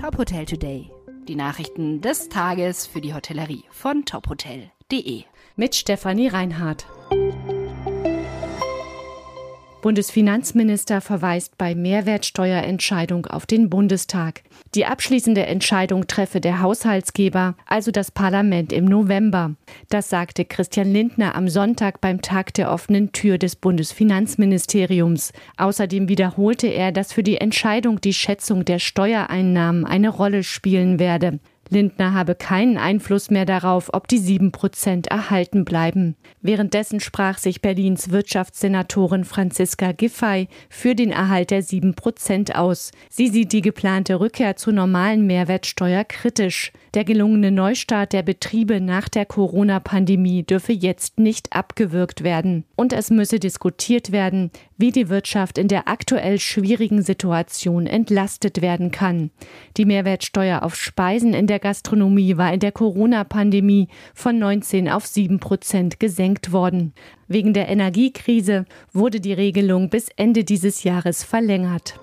Tophotel Today. Die Nachrichten des Tages für die Hotellerie von tophotel.de. Mit Stefanie Reinhardt. Bundesfinanzminister verweist bei Mehrwertsteuerentscheidung auf den Bundestag. Die abschließende Entscheidung treffe der Haushaltsgeber, also das Parlament, im November. Das sagte Christian Lindner am Sonntag beim Tag der offenen Tür des Bundesfinanzministeriums. Außerdem wiederholte er, dass für die Entscheidung die Schätzung der Steuereinnahmen eine Rolle spielen werde. Lindner habe keinen Einfluss mehr darauf, ob die 7% erhalten bleiben. Währenddessen sprach sich Berlins Wirtschaftssenatorin Franziska Giffey für den Erhalt der 7% aus. Sie sieht die geplante Rückkehr zur normalen Mehrwertsteuer kritisch. Der gelungene Neustart der Betriebe nach der Corona-Pandemie dürfe jetzt nicht abgewürgt werden. Und es müsse diskutiert werden, wie die Wirtschaft in der aktuell schwierigen Situation entlastet werden kann. Die Mehrwertsteuer auf Speisen in der Gastronomie war in der Corona-Pandemie von 19 auf 7% gesenkt worden. Wegen der Energiekrise wurde die Regelung bis Ende dieses Jahres verlängert.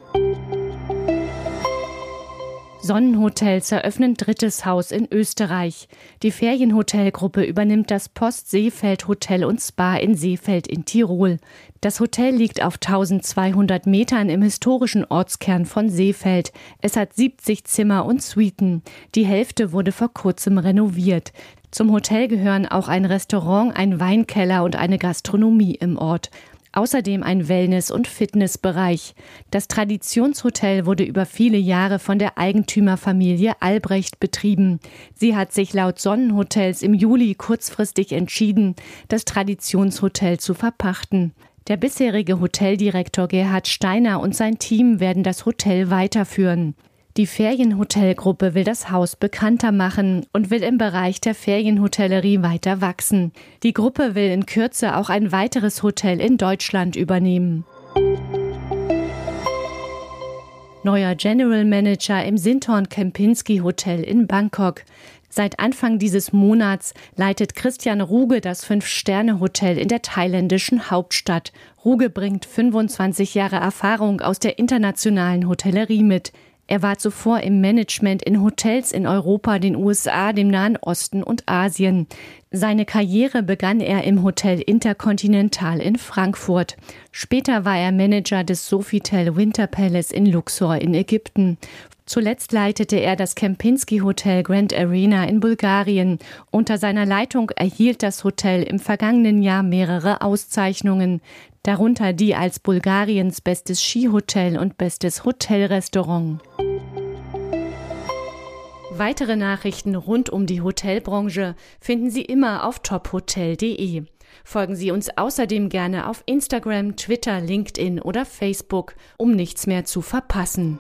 Sonnenhotels eröffnen drittes Haus in Österreich. Die Ferienhotelgruppe übernimmt das Post Seefeld Hotel und Spa in Seefeld in Tirol. Das Hotel liegt auf 1200 Metern im historischen Ortskern von Seefeld. Es hat 70 Zimmer und Suiten. Die Hälfte wurde vor kurzem renoviert. Zum Hotel gehören auch ein Restaurant, ein Weinkeller und eine Gastronomie im Ort. Außerdem ein Wellness- und Fitnessbereich. Das Traditionshotel wurde über viele Jahre von der Eigentümerfamilie Albrecht betrieben. Sie hat sich laut Sonnenhotels im Juli kurzfristig entschieden, das Traditionshotel zu verpachten. Der bisherige Hoteldirektor Gerhard Steiner und sein Team werden das Hotel weiterführen. Die Ferienhotelgruppe will das Haus bekannter machen und will im Bereich der Ferienhotellerie weiter wachsen. Die Gruppe will in Kürze auch ein weiteres Hotel in Deutschland übernehmen. Neuer General Manager im Sindhorn Kempinski Hotel in Bangkok. Seit Anfang dieses Monats leitet Christian Ruge das 5-Sterne-Hotel in der thailändischen Hauptstadt. Ruge bringt 25 Jahre Erfahrung aus der internationalen Hotellerie mit. Er war zuvor im Management in Hotels in Europa, den USA, dem Nahen Osten und Asien. Seine Karriere begann er im Hotel Intercontinental in Frankfurt. Später war er Manager des Sofitel Winter Palace in Luxor in Ägypten. Zuletzt leitete er das Kempinski Hotel Grand Arena in Bulgarien. Unter seiner Leitung erhielt das Hotel im vergangenen Jahr mehrere Auszeichnungen, darunter die als Bulgariens bestes Skihotel und bestes Hotelrestaurant. Weitere Nachrichten rund um die Hotelbranche finden Sie immer auf tophotel.de. Folgen Sie uns außerdem gerne auf Instagram, Twitter, LinkedIn oder Facebook, um nichts mehr zu verpassen.